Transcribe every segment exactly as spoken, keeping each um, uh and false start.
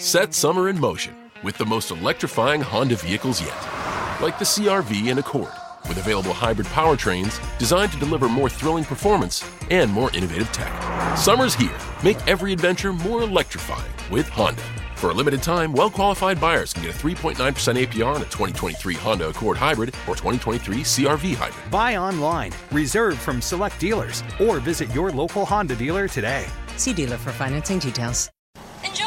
Set summer in motion with the most electrifying Honda vehicles yet, like the C R V and Accord, with available hybrid powertrains designed to deliver more thrilling performance and more innovative tech. Summer's here. Make every adventure more electrifying with Honda. For a limited time, well-qualified buyers can get a three point nine percent A P R on a twenty twenty-three Honda Accord Hybrid or twenty twenty-three C R V Hybrid. Buy online, reserve from select dealers, or visit your local Honda dealer today. See dealer for financing details. Enjoy!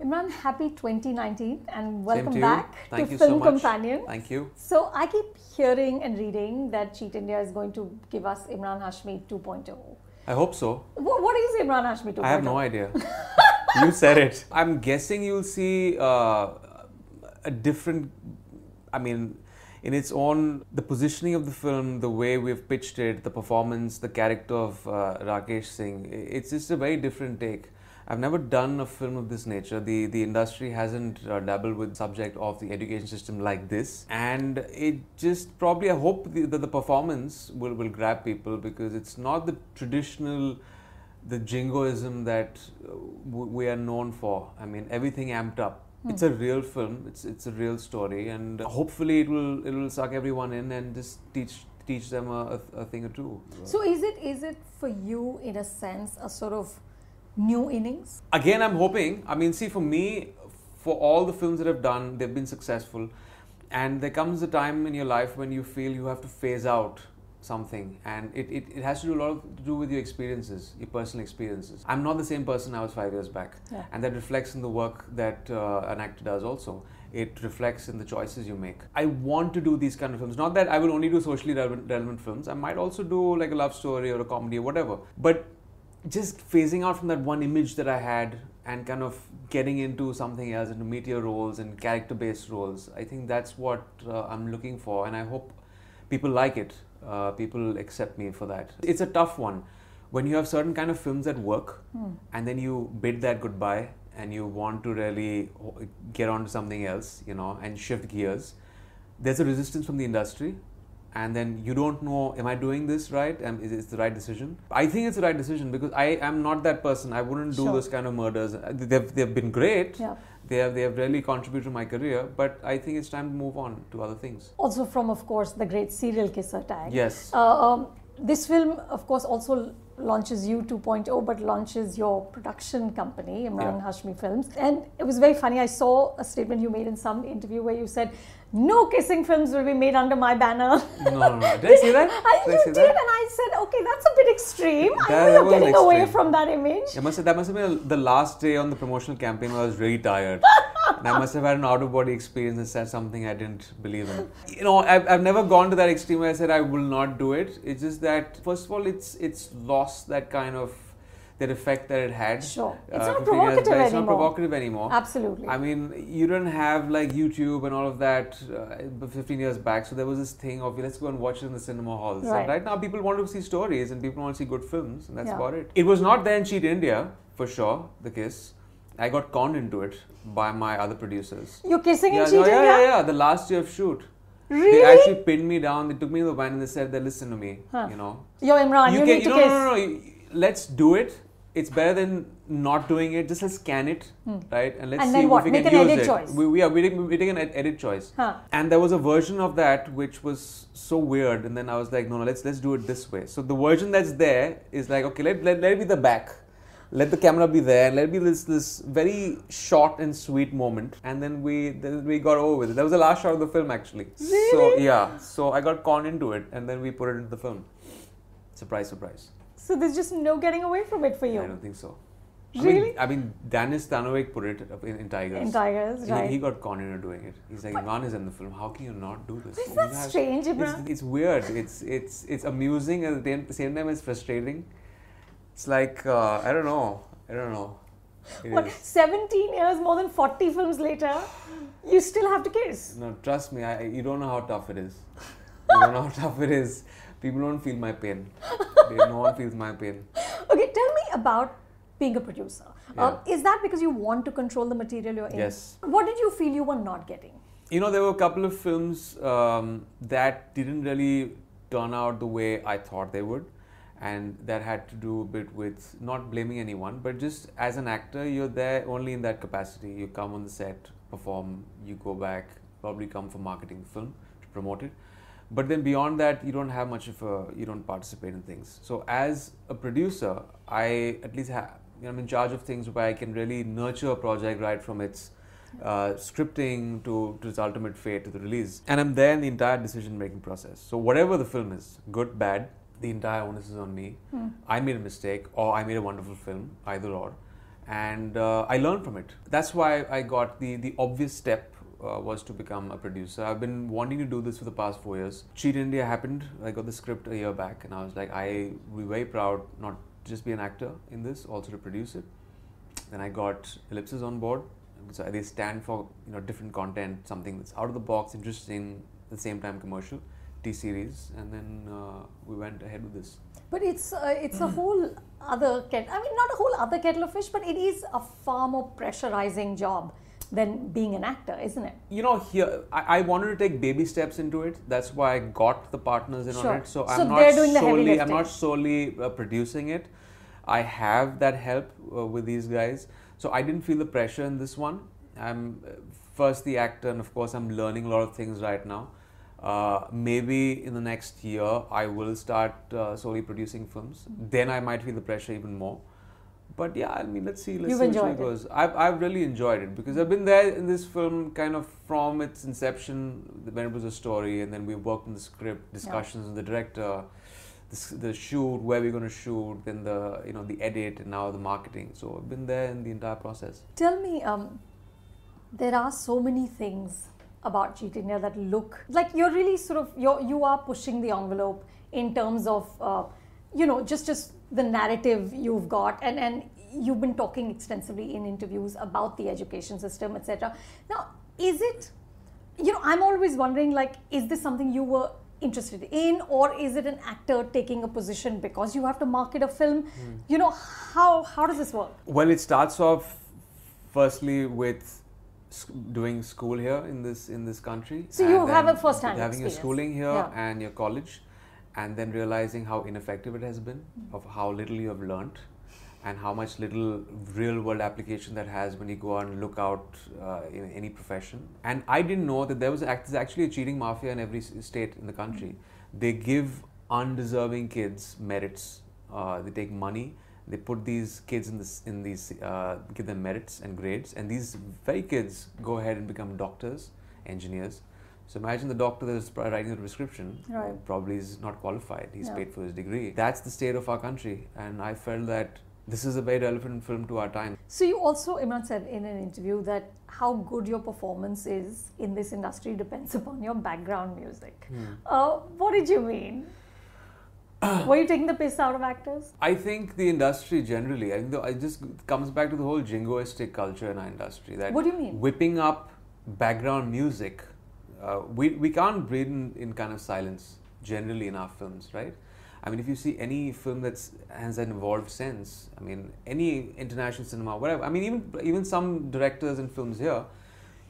Emraan, happy twenty nineteen and welcome to back Thank to Film so Companion. Thank you. So I keep hearing and reading that Cheat India is going to give us Emraan Hashmi two point oh. I hope so. What, what is Emraan Hashmi two point oh? I have no idea. You said it. I'm guessing you'll see uh, a different, I mean, in its own, the positioning of the film, the way we've pitched it, the performance, the character of uh, Rakesh Singh, it's just a very different take. I've never done a film of this nature. The the industry hasn't uh, dabbled with the subject of the education system like this. And it just probably, I hope that the, the performance will, will grab people because it's not the traditional, the jingoism that w- we are known for. I mean, everything amped up. Hmm. It's a real film. It's it's a real story. And hopefully it will it will suck everyone in and just teach teach them a, a, a thing or two. So is it is it for you, in a sense, a sort of new innings? Again, I'm hoping. I mean, see, for me, for all the films that I've done, they've been successful. And there comes a time in your life when you feel you have to phase out something. And it, it, it has to do a lot of, to do with your experiences, your personal experiences. I'm not the same person I was five years back. Yeah. And that reflects in the work that uh, an actor does also. It reflects in the choices you make. I want to do these kind of films. Not that I will only do socially relevant, relevant films. I might also do like a love story or a comedy or whatever. But just phasing out from that one image that I had and kind of getting into something else, into meteor roles and character-based roles, I think that's what uh, I'm looking for, and I hope people like it, uh, people accept me for that. It's a tough one. When you have certain kind of films that work, hmm. and then you bid that goodbye and you want to really get on to something else, you know, and shift gears, there's a resistance from the industry. And then you don't know, am I doing this right? Um, is it the right decision? I think it's the right decision because I am not that person. I wouldn't do sure. those kind of murders. They've, they've been great. Yeah. They have, they have really contributed to my career. But I think it's time to move on to other things. Also from, of course, the great serial kisser tag. Yes. Uh, um, this film, of course, also launches you two point oh, but launches your production company, Emraan yeah. Hashmi Films. And it was very funny. I saw a statement you made in some interview where you said, no kissing films will be made under my banner. No, no, no. Did I say that? I, did you I did, that? And I said, okay, that's a bit extreme. That, I know you're getting away from that image. It must have, that must have been the last day on the promotional campaign when I was really tired. And I must have had an out-of-body experience and said something I didn't believe in. You know, I've, I've never gone to that extreme where I said I will not do it. It's just that, first of all, it's it's lost that kind of, that effect that it had. Sure. It's uh, not provocative anymore. It's not provocative anymore. Absolutely. I mean, you don't have like YouTube and all of that uh, fifteen years back. So there was this thing of, let's go and watch it in the cinema halls. Right. And right now people want to see stories and people want to see good films. And that's yeah. about it. It was not there in Cheat India, for sure, the kiss. I got conned into it by my other producers. You're kissing yeah, and cheating? Yeah, yeah, yeah, yeah. The last year of shoot. Really? They actually pinned me down. They took me to the van and they said, they listen to me, huh. you know. Yo, Emraan, you, you can, need to no, kiss. No, no, no, you, let's do it. It's better than not doing it. Just let's scan it, hmm. right? And let's and see what? If we Make can use it. Make an edit choice. We, we are we taking, we're taking an edit choice. Huh. And there was a version of that which was so weird. And then I was like, no, no, let's let's do it this way. So the version that's there is like, okay, let let, let it be the back. Let the camera be there, let it be this this very short and sweet moment, and then we then we got over with it. That was the last shot of the film, actually. Really? So yeah, so I got conned into it, and then we put it into the film. Surprise, surprise. So there's just no getting away from it for you. I don't think so. Really? I mean, I mean Danis Stanovic put it in, in Tigers. In Tigers, he, right. He got conned into doing it. He's like, Emraan is in the film. How can you not do this? Is that have, strange, Emraan? It's, it's weird. It's it's it's amusing at the same time. It's frustrating. It's like, uh, I don't know, I don't know. What, seventeen years, more than forty films later, you still have to kiss? No, trust me, I, you don't know how tough it is. You don't know how tough it is. People don't feel my pain. They, no one feels my pain. Okay, tell me about being a producer. Yeah. Um, is that because you want to control the material you're in? Yes. What did you feel you were not getting? You know, there were a couple of films um, that didn't really turn out the way I thought they would. And that had to do a bit with not blaming anyone, but just as an actor, you're there only in that capacity. You come on the set, perform, you go back, probably come for marketing the film to promote it. But then beyond that, you don't have much of a, you don't participate in things. So as a producer, I at least have, you know, I'm in charge of things where I can really nurture a project right from its uh, scripting to, to its ultimate fate, to the release. And I'm there in the entire decision-making process. So whatever the film is, good, bad, the entire onus is on me. Hmm. I made a mistake or I made a wonderful film, either or. And uh, I learned from it. That's why I got the, the obvious step uh, was to become a producer. I've been wanting to do this for the past four years. Cheat India happened. I got the script a year back and I was like, I was very proud not to just be an actor in this, also to produce it. Then I got Ellipsis on board. So they stand for, you know, different content, something that's out of the box, interesting, at the same time commercial. T Series, and then uh, we went ahead with this. But it's uh, it's a whole other kettle. I mean, not a whole other kettle of fish, but it is a far more pressurizing job than being an actor, isn't it? You know, here I, I wanted to take baby steps into it. That's why I got the partners in sure. on it. So, so I'm not doing solely. The I'm not solely uh, producing it. I have that help uh, with these guys. So I didn't feel the pressure in this one. I'm uh, first the actor, and of course I'm learning a lot of things right now. Uh, maybe in the next year I will start uh, solely producing films. Then I might feel the pressure even more. But yeah, I mean, let's see. Let's You've see enjoyed it. Goes. I've I've really enjoyed it because I've been there in this film kind of from its inception, when it was a story, and then we worked on the script, discussions yeah. with the director, the, the shoot, where we're going to shoot, then the you know the edit, and now the marketing. So I've been there in the entire process. Tell me, um, there are so many things about Cheat India that look like you're really sort of you're you are pushing the envelope in terms of uh, you know just just the narrative you've got, and and you've been talking extensively in interviews about the education system, etc. Now, is it, you know I'm always wondering, like, is this something you were interested in, or is it an actor taking a position because you have to market a film? mm. you know how how does this work? Well, it starts off firstly with doing school here in this in this country. So you have a first-hand having experience. Your schooling here yeah. and your college, and then realizing how ineffective it has been, mm-hmm. of how little you have learnt, and how much little real-world application that has when you go out and look out uh, in any profession. And I didn't know that there was actually a cheating mafia in every state in the country. Mm-hmm. They give undeserving kids merits. Uh, they take money. They put these kids in this in these uh, give them merits and grades, and these very kids go ahead and become doctors, engineers. So imagine the doctor that's writing the prescription right. probably is not qualified. He's yeah. paid for his degree. That's the state of our country, and I felt that this is a very relevant film to our time. So you also, Emraan said in an interview that how good your performance is in this industry depends upon your background music. Hmm. Uh, what did you mean? Were you taking the piss out of actors? I think the industry generally, I think the, it just comes back to the whole jingoistic culture in our industry. That what do you mean? Whipping up background music. Uh, we, we can't breathe in, in kind of silence generally in our films, right? I mean, if you see any film that has an evolved sense, I mean, any international cinema, whatever. I mean, even, even some directors and films here,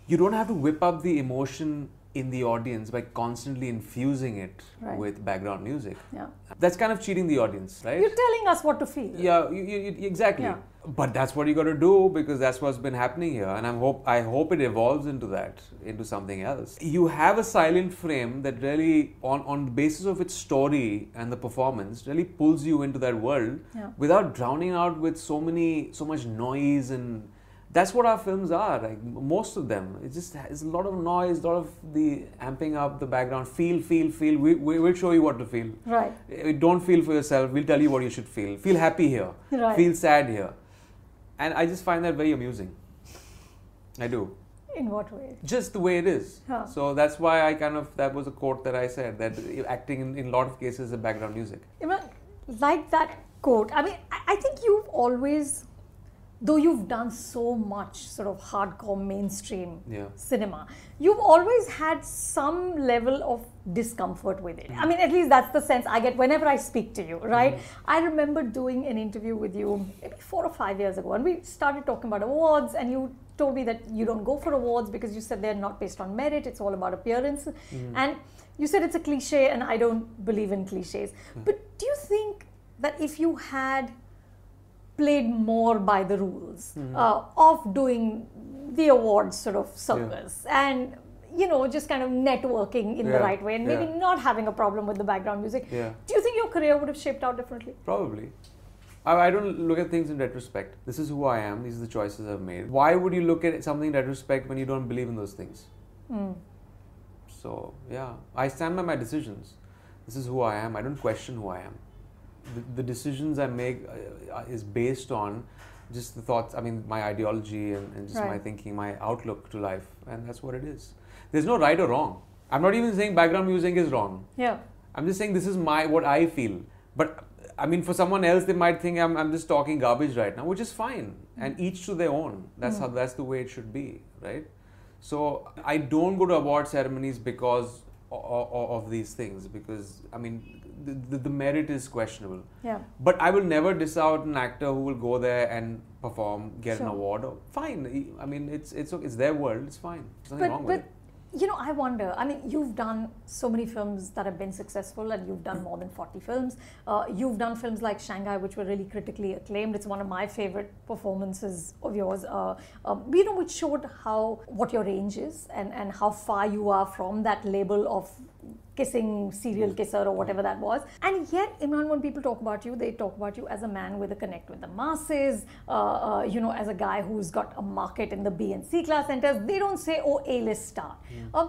you don't have to whip up the emotion in the audience by constantly infusing it right. with background music. Yeah. That's kind of cheating the audience, right? You're telling us what to feel. Yeah, you, you, you, exactly. Yeah. But that's what you got to do, because that's what's been happening here, and I hope I hope it evolves into that, into something else. You have a silent frame that really, on, on the basis of its story and the performance, really pulls you into that world yeah. without drowning out with so many, so much noise. And that's what our films are, like most of them. It's just it's a lot of noise, a lot of the amping up the background. Feel, feel, feel. We, we, we'll show you what to feel. Right. Don't feel for yourself. We'll tell you what you should feel. Feel happy here. Right. Feel sad here. And I just find that very amusing. I do. In what way? Just the way it is. Huh. So that's why I kind of, that was a quote that I said, that acting in, in a lot of cases is background music. Like that quote. I mean, I, I think you've always though you've done so much sort of hardcore mainstream yeah. cinema, you've always had some level of discomfort with it. I mean, at least that's the sense I get whenever I speak to you, right? Mm. I remember doing an interview with you maybe four or five years ago, and we started talking about awards, and you told me that you don't go for awards because you said they're not based on merit, it's all about appearance. Mm. And you said it's a cliche, and I don't believe in cliches. Mm. But do you think that if you had played more by the rules mm-hmm. uh, of doing the awards sort of circus yeah. and, you know, just kind of networking in yeah. the right way and maybe yeah. not having a problem with the background music, yeah. do you think your career would have shaped out differently? Probably. I, I don't look at things in retrospect. This is who I am. These are the choices I've made. Why would you look at something in retrospect when you don't believe in those things? Mm. So, yeah. I stand by my decisions. This is who I am. I don't question who I am. The, the decisions I make uh, is based on just the thoughts, I mean, my ideology and, and just right. my thinking, my outlook to life, and that's what it is. There's no right or wrong. I'm not even saying background music is wrong. Yeah. I'm just saying this is my, what I feel. But, I mean, for someone else, they might think I'm, I'm just talking garbage right now, which is fine. Mm. And each to their own. That's mm. how, that's the way it should be, right? So, I don't go to award ceremonies because of, of, of these things, because, I mean, The, the, the merit is questionable. Yeah. But I will never diss out an actor who will go there and perform, get sure. an award. Or, fine. I mean, it's it's it's their world. It's fine. There's nothing but, wrong but, with it. But, you know, I wonder. I mean, you've done so many films that have been successful, and you've done more than forty films. Uh, you've done films like Shanghai, which were really critically acclaimed. It's one of my favorite performances of yours. Uh, um, you know, which showed how what your range is and, and how far you are from that label of kissing, serial kisser or whatever that was. And yet, Imran, when people talk about you, they talk about you as a man with a connect with the masses, uh, uh, you know, as a guy who's got a market in the B and C class centers. They don't say, oh, A-list star. Yeah. Uh,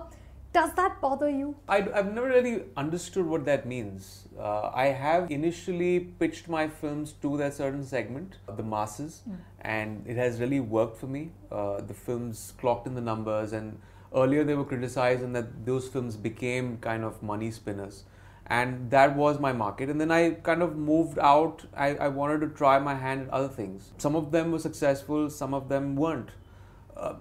does that bother you? I, I've never really understood what that means. Uh, I have initially pitched my films to that certain segment, the masses, mm. and it has really worked for me. Uh, the films clocked in the numbers, and earlier they were criticized, and that those films became kind of money spinners, and that was my market. And then I kind of moved out. I, I wanted to try my hand at other things. Some of them were successful, some of them weren't. Uh,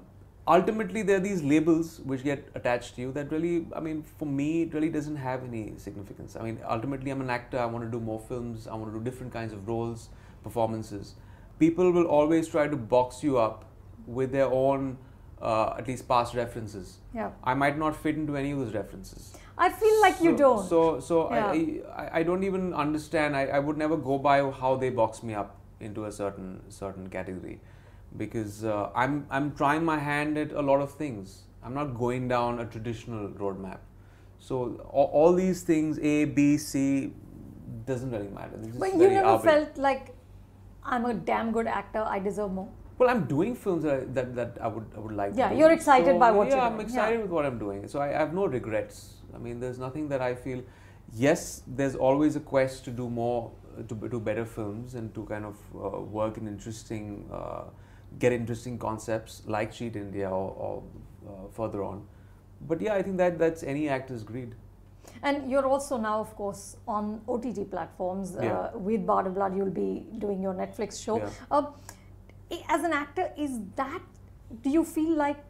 ultimately, there are these labels which get attached to you that really, I mean, for me, it really doesn't have any significance. I mean, ultimately, I'm an actor. I want to do more films. I want to do different kinds of roles, performances. People will always try to box you up with their own Uh, at least past references. Yeah. I might not fit into any of those references. I feel like so, you don't. So, so yeah. I, I, I don't even understand. I, I would never go by how they box me up into a certain certain category, because uh, I'm I'm trying my hand at a lot of things. I'm not going down a traditional roadmap. So all, all these things, A, B, C, doesn't really matter. But you never arbitrary. felt like I'm a damn good actor. I deserve more. Well, I'm doing films that I, that, that I would I would like. Yeah, to do. You're excited so, by what yeah, you're doing. Yeah, I'm excited yeah. with what I'm doing. So I, I have no regrets. I mean, there's nothing that I feel. Yes, there's always a quest to do more, to do better films, and to kind of uh, work in interesting, uh, get interesting concepts like Cheat India or, or uh, further on. But yeah, I think that that's any actor's greed. And you're also now, of course, on O T T platforms uh, yeah. with Bard of Blood. You'll be doing your Netflix show. Yeah. Uh, As an actor, is that, do you feel like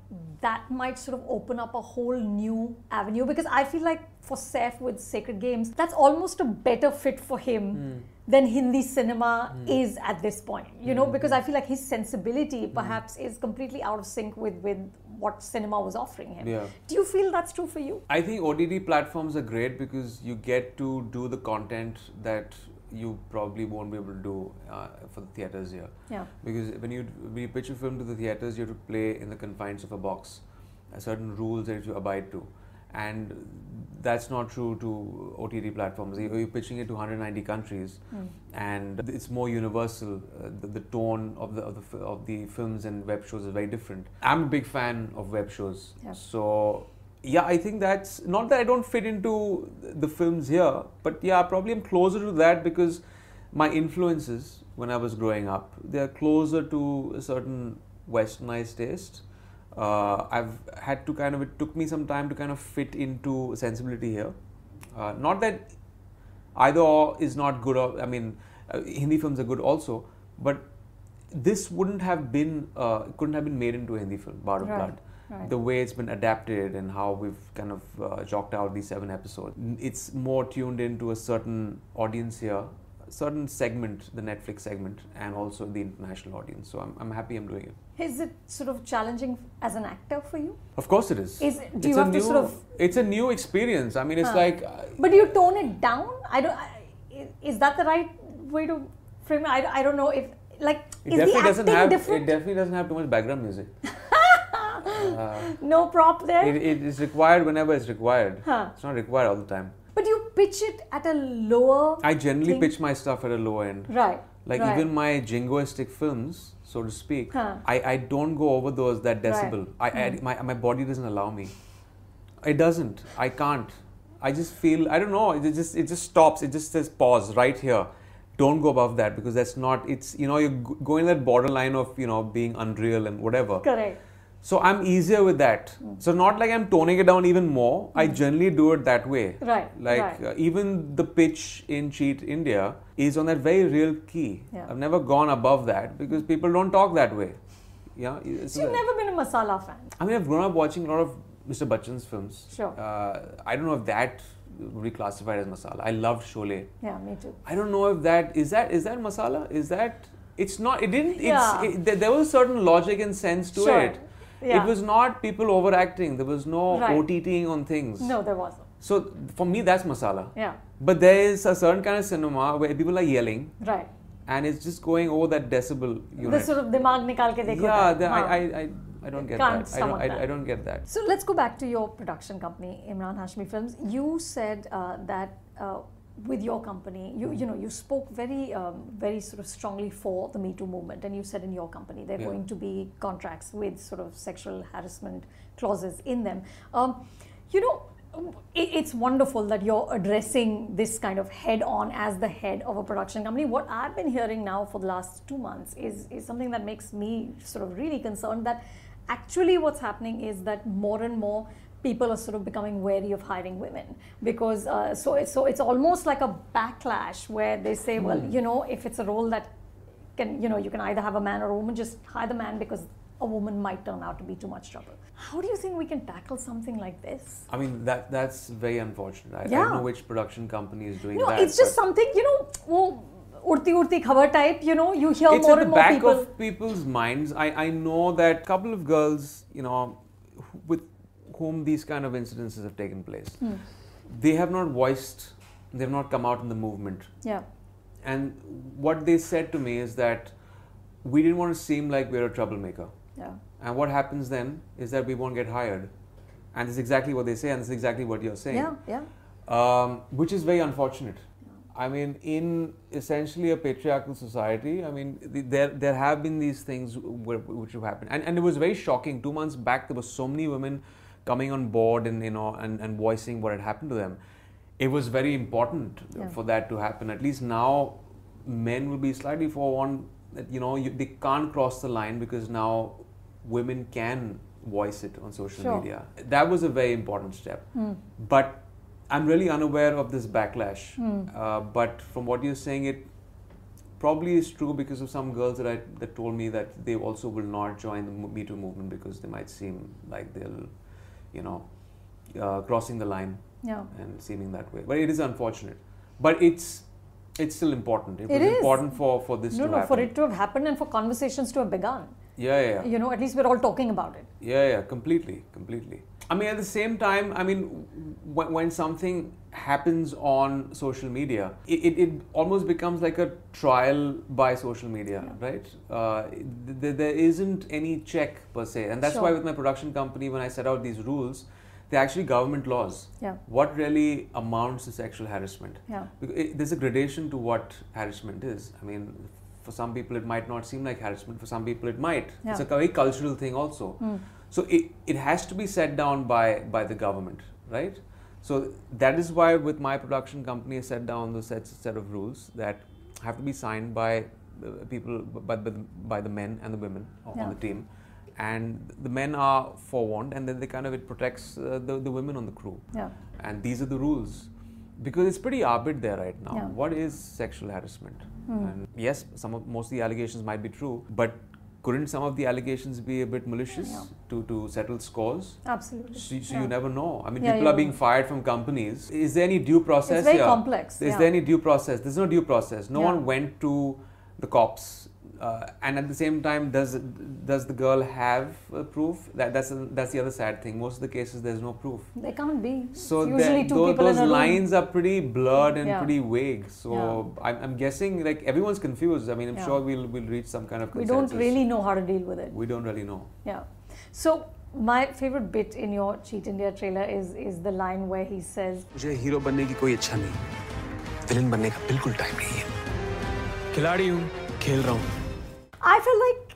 that might sort of open up a whole new avenue? Because I feel like for Saif with Sacred Games, that's almost a better fit for him mm. than Hindi cinema mm. is at this point. You mm. know, because I feel like his sensibility perhaps mm. is completely out of sync with, with what cinema was offering him. Yeah. Do you feel that's true for you? I think O T T platforms are great because you get to do the content that you probably won't be able to do uh, for the theatres here. Yeah. Because when you, when you pitch a film to the theatres, you have to play in the confines of a box, a certain rules that you abide to. And that's not true to O T T platforms. You're pitching it to one hundred ninety countries, mm. and it's more universal. Uh, the, the tone of the, of the of the films and web shows is very different. I'm a big fan of web shows. Yeah. So. Yeah, I think that's, not that I don't fit into the films here, but yeah, probably I'm closer to that because my influences when I was growing up, they're closer to a certain westernized taste. Uh, I've had to kind of, it took me some time to kind of fit into sensibility here. Uh, not that either or is not good, or, I mean, uh, Hindi films are good also, but this wouldn't have been, uh, couldn't have been made into a Hindi film, Bard of Blood. Right. The way it's been adapted and how we've kind of uh, chalked out these seven episodes. It's more tuned into a certain audience here, a certain segment, the Netflix segment, and also the international audience. So I'm, I'm happy I'm doing it. Is it sort of challenging as an actor for you? Of course it is. Is it, do you have to sort of... It's a new experience. I mean, it's huh. like... Uh, but do you tone it down? I don't... I, is that the right way to frame it? I, I don't know if... Like, it is the acting have, different? It definitely doesn't have too much background music. Uh, no prop there? It, it is required whenever it's required. Huh. It's not required all the time. But you pitch it at a lower... I generally thing. pitch my stuff at a lower end. Right. Like right. even my jingoistic films, so to speak, huh. I, I don't go over those, that decibel. Right. I, hmm. I my, my body doesn't allow me. It doesn't. I can't. I just feel, I don't know, it just it just stops. It just says pause right here. Don't go above that because that's not, it's, you know, you're going that borderline of, you know, being unreal and whatever. Correct. So I'm easier with that. Mm. So not like I'm toning it down even more. Mm. I generally do it that way. Right. Like right. Uh, even the pitch in Cheat India is on that very real key. Yeah. I've never gone above that because people don't talk that way. Yeah. So you've never been a masala fan. I mean, I've grown up watching a lot of Mister Bachchan's films. Sure. Uh, I don't know if that would be classified as masala. I loved Sholay. Yeah, me too. I don't know if that is that is that masala. Is that? It's not. It didn't. It's, yeah. It, there, there was certain logic and sense to sure. it. Yeah. It was not people overacting. There was no right. O T T ing on things. No, there wasn't. So, for me, that's masala. Yeah. But there is a certain kind of cinema where people are yelling. Right. And it's just going over that decibel unit. The sort of dimag nikal ke dekho. Yeah, the, I, I, I, I don't get Can't that. I don't, I, that. I don't get that. So, let's go back to your production company, Emraan Hashmi Films. You said uh, that... Uh, with your company, you you know, you spoke very, um, very sort of strongly for the Me Too movement, and you said in your company there are yeah. going to be contracts with sort of sexual harassment clauses in them. Um, you know, it, it's wonderful that you're addressing this kind of head-on as the head of a production company. What I've been hearing now for the last two months is, is something that makes me sort of really concerned that actually what's happening is that more and more people are sort of becoming wary of hiring women because uh, so it's, so it's almost like a backlash where they say, well, you know, if it's a role that can, you know, you can either have a man or a woman, just hire the man because a woman might turn out to be too much trouble. How do you think we can tackle something like this? I mean, that that's very unfortunate. I, yeah. I don't know which production company is doing no, that. No, it's just something, you know, oh, urti urti khabar type, you know, you hear more and more people. It's in the back of people's minds. I, I know that a couple of girls, you know, with whom these kind of incidences have taken place. Hmm. They have not voiced, they have not come out in the movement. Yeah. And what they said to me is that we didn't want to seem like we're a troublemaker. Yeah. And what happens then is that we won't get hired. And this is exactly what they say, and this is exactly what you're saying. Yeah, yeah. Um, which is very unfortunate. Yeah. I mean, in essentially a patriarchal society, I mean, the, there there have been these things where, which have happened. And, and it was very shocking. Two months back, there were so many women coming on board and, you know, and, and voicing what had happened to them. It was very important yeah. for that to happen. At least now, men will be slightly forewarned that, you know, you, they can't cross the line because now women can voice it on social sure. media. That was a very important step. Mm. But I'm really unaware of this backlash. Mm. Uh, but from what you're saying, it probably is true because of some girls that I, that told me that they also will not join the Me Too movement because they might seem like they'll... you know, uh, crossing the line yeah. and seeming that way. But it is unfortunate. But it's it's still important. It, it was is. important for, for this no, to no, happen. No, no, for it to have happened and for conversations to have begun. Yeah, yeah, yeah. You know, at least we're all talking about it. Yeah, yeah, completely, completely. I mean, at the same time, I mean, when, when something happens on social media, it, it, it almost becomes like a trial by social media, yeah. right? Uh, th there isn't any check per se. And that's sure. why with my production company, when I set out these rules, they're actually government laws. Yeah. What really amounts to sexual harassment? Yeah. It, there's a gradation to what harassment is. I mean, for some people, it might not seem like harassment. For some people, it might. Yeah. It's a very cultural thing also. Mm. So it, it has to be set down by, by the government, right? So that is why with my production company, I set down the set, set of rules that have to be signed by the people, by, by, the, by the men and the women yeah. on the team. And the men are forewarned and then they kind of, it protects uh, the, the women on the crew. Yeah. And these are the rules. Because it's pretty up there right now. Yeah. What is sexual harassment? Mm. And yes, some of, most of the allegations might be true, but couldn't some of the allegations be a bit malicious yeah. to, to settle scores? Absolutely. So, so yeah. you never know. I mean, yeah, people are being fired from companies. Is there any due process? It's very yeah. complex. Is yeah. there any due process? There's no due process. No yeah. one went to the cops. Uh, and at the same time, does does the girl have uh, proof? That that's uh, that's the other sad thing. Most of the cases, there's no proof. There can't be. So it's usually two those, people those lines room. Are pretty blurred and yeah. pretty vague. So yeah. I'm, I'm guessing like everyone's confused. I mean, I'm yeah. sure we'll we'll reach some kind of consensus. We don't really know how to deal with it. We don't really know. Yeah. So my favorite bit in your Cheat India trailer is is the line where he says, "मुझे hero बनने की कोई इच्छा नहीं, villain बनने का बिल्कुल time नहीं है. खिलाड़ी हूँ, खेल रहा हूँ." I feel like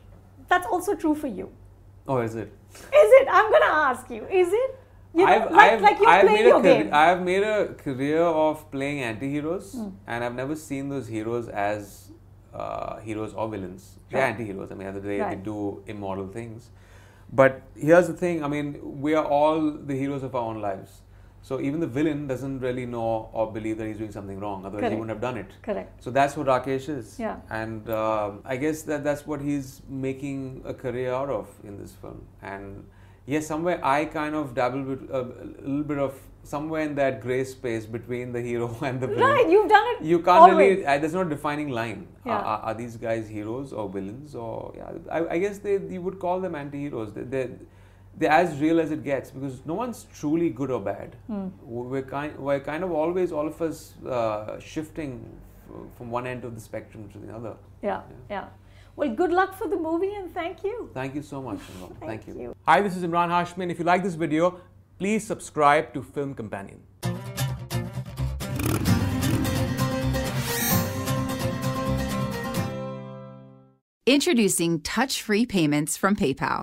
that's also true for you. Oh, is it? Is it? I'm going to ask you. Is it? You know, I've, like, I've, like you've I've played your career, game. I've made a career of playing anti-heroes mm. and I've never seen those heroes as uh, heroes or villains. They're right. anti-heroes. I mean, at the day, right. they do immoral things. But here's the thing. I mean, we are all the heroes of our own lives. So even the villain doesn't really know or believe that he's doing something wrong. Otherwise, Correct. He wouldn't have done it. Correct. So that's who Rakesh is. Yeah. And uh, I guess that that's what he's making a career out of in this film. And yes, somewhere I kind of dabble with a, a little bit of somewhere in that grey space between the hero and the villain. Right. You've done it. You can't always. really. Uh, there's no defining line. Yeah. Are, are these guys heroes or villains or? Yeah. I, I guess they you would call them anti-heroes. They. they They're as real as it gets because no one's truly good or bad. Mm. We're kind, we're kind of always all of us uh, shifting f from one end of the spectrum to the other. Yeah, yeah, yeah. Well, good luck for the movie and thank you. Thank you so much, Imran. thank, thank you. you. Hi, this is Imran Hashmi, and if you like this video, please subscribe to Film Companion. Introducing touch-free payments from PayPal.